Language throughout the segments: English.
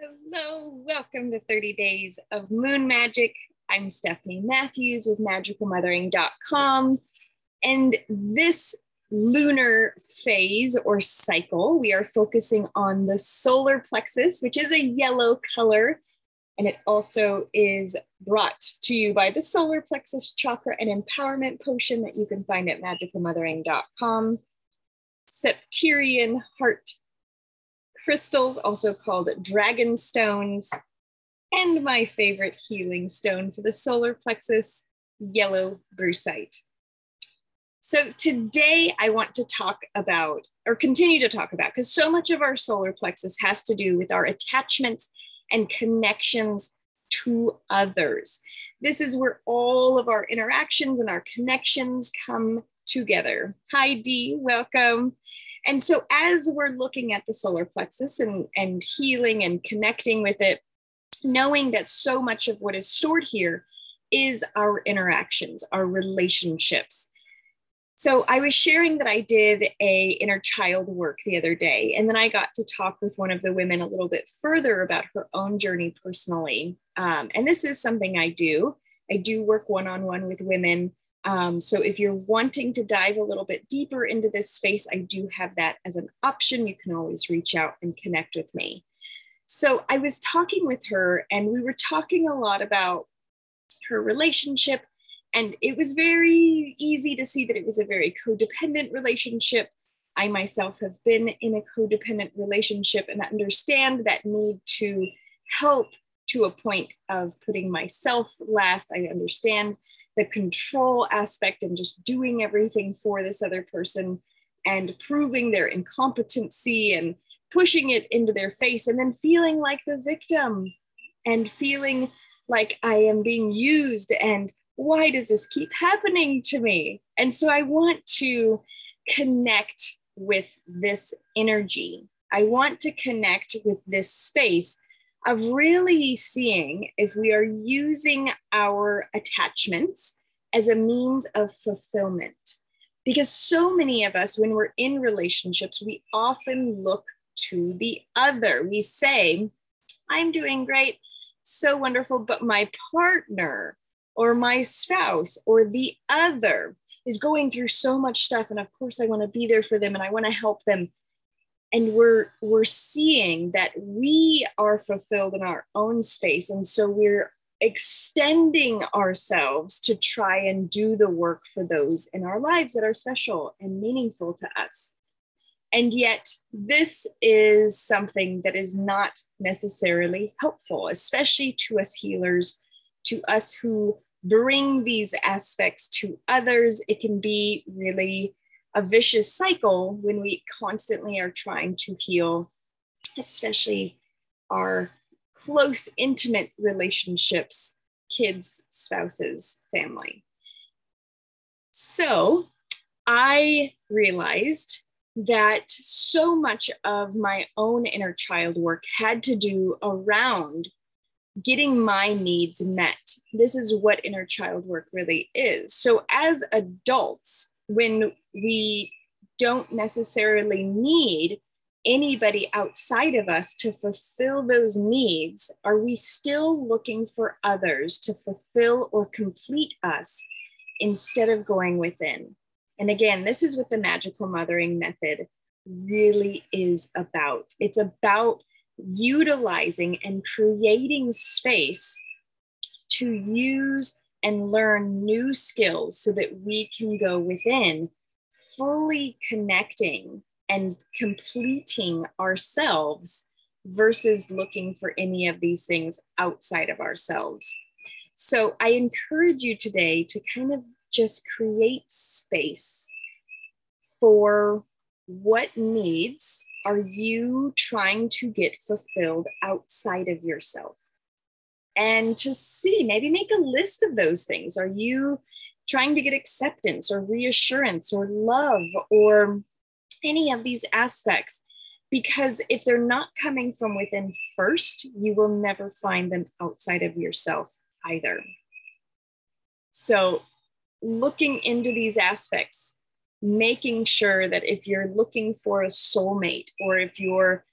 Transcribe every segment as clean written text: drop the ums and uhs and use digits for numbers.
Hello, welcome to 30 Days of Moon Magic. I'm Stephanie Matthews with MagicalMothering.com. And this lunar phase or cycle, we are focusing on the solar plexus, which is a yellow color. And it also is brought to you by the solar plexus chakra and empowerment potion that you can find at MagicalMothering.com. Septarian heart crystals, also called dragon stones, and my favorite healing stone for the solar plexus, yellow brucite. So today I want to talk about, or continue to talk about, because so much of our solar plexus has to do with our attachments and connections to others. This is where all of our interactions and our connections come together. Hi Dee, welcome. And so as we're looking at the solar plexus and healing and connecting with it, knowing that so much of what is stored here is our interactions, our relationships. So I was sharing that I did a inner child work the other day, and then I got to talk with one of the women a little bit further about her own journey personally. And this is something I do. I do work one-on-one with women. So if you're wanting to dive a little bit deeper into this space, I do have that as an option. You can always reach out and connect with me. So I was talking with her and we were talking a lot about her relationship, and it was very easy to see that it was a very codependent relationship. I myself have been in a codependent relationship and understand that need to help to a point of putting myself last. I understand the control aspect and just doing everything for this other person and proving their incompetency and pushing it into their face, and then feeling like the victim and feeling like I am being used and why does this keep happening to me? And so I want to connect with this energy. I want to connect with this space of really seeing if we are using our attachments as a means of fulfillment. Because so many of us, when we're in relationships, we often look to the other. We say, I'm doing great, so wonderful, but my partner or my spouse or the other is going through so much stuff. And of course, I want to be there for them and I want to help them. And we're seeing that we are fulfilled in our own space. And so we're extending ourselves to try and do the work for those in our lives that are special and meaningful to us. And yet this is something that is not necessarily helpful, especially to us healers, to us who bring these aspects to others. It can be really a vicious cycle when we constantly are trying to heal, especially our close, intimate relationships, kids, spouses, family. So I realized that so much of my own inner child work had to do around getting my needs met. This is what inner child work really is. So as adults, when we don't necessarily need anybody outside of us to fulfill those needs, are we still looking for others to fulfill or complete us instead of going within? And again, this is what the magical mothering method really is about. It's about utilizing and creating space to use and learn new skills so that we can go within, fully connecting and completing ourselves versus looking for any of these things outside of ourselves. So I encourage you today to kind of just create space for what needs are you trying to get fulfilled outside of yourself. And to see, maybe make a list of those things. Are you trying to get acceptance or reassurance or love or any of these aspects? Because if they're not coming from within first, you will never find them outside of yourself either. So looking into these aspects, making sure that if you're looking for a soulmate or if you're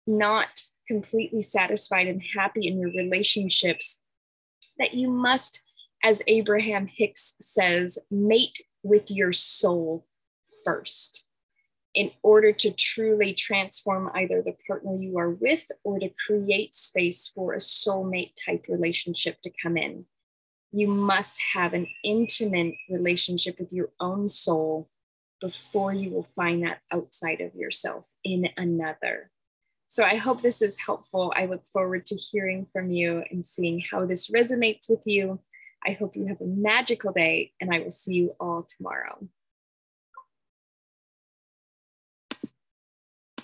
not completely satisfied and happy in your relationships, that you must, as Abraham Hicks says, mate with your soul first in order to truly transform either the partner you are with or to create space for a soulmate type relationship to come in. You must have an intimate relationship with your own soul before you will find that outside of yourself in another. So I hope this is helpful. I look forward to hearing from you and seeing how this resonates with you. I hope you have a magical day, and I will see you all tomorrow.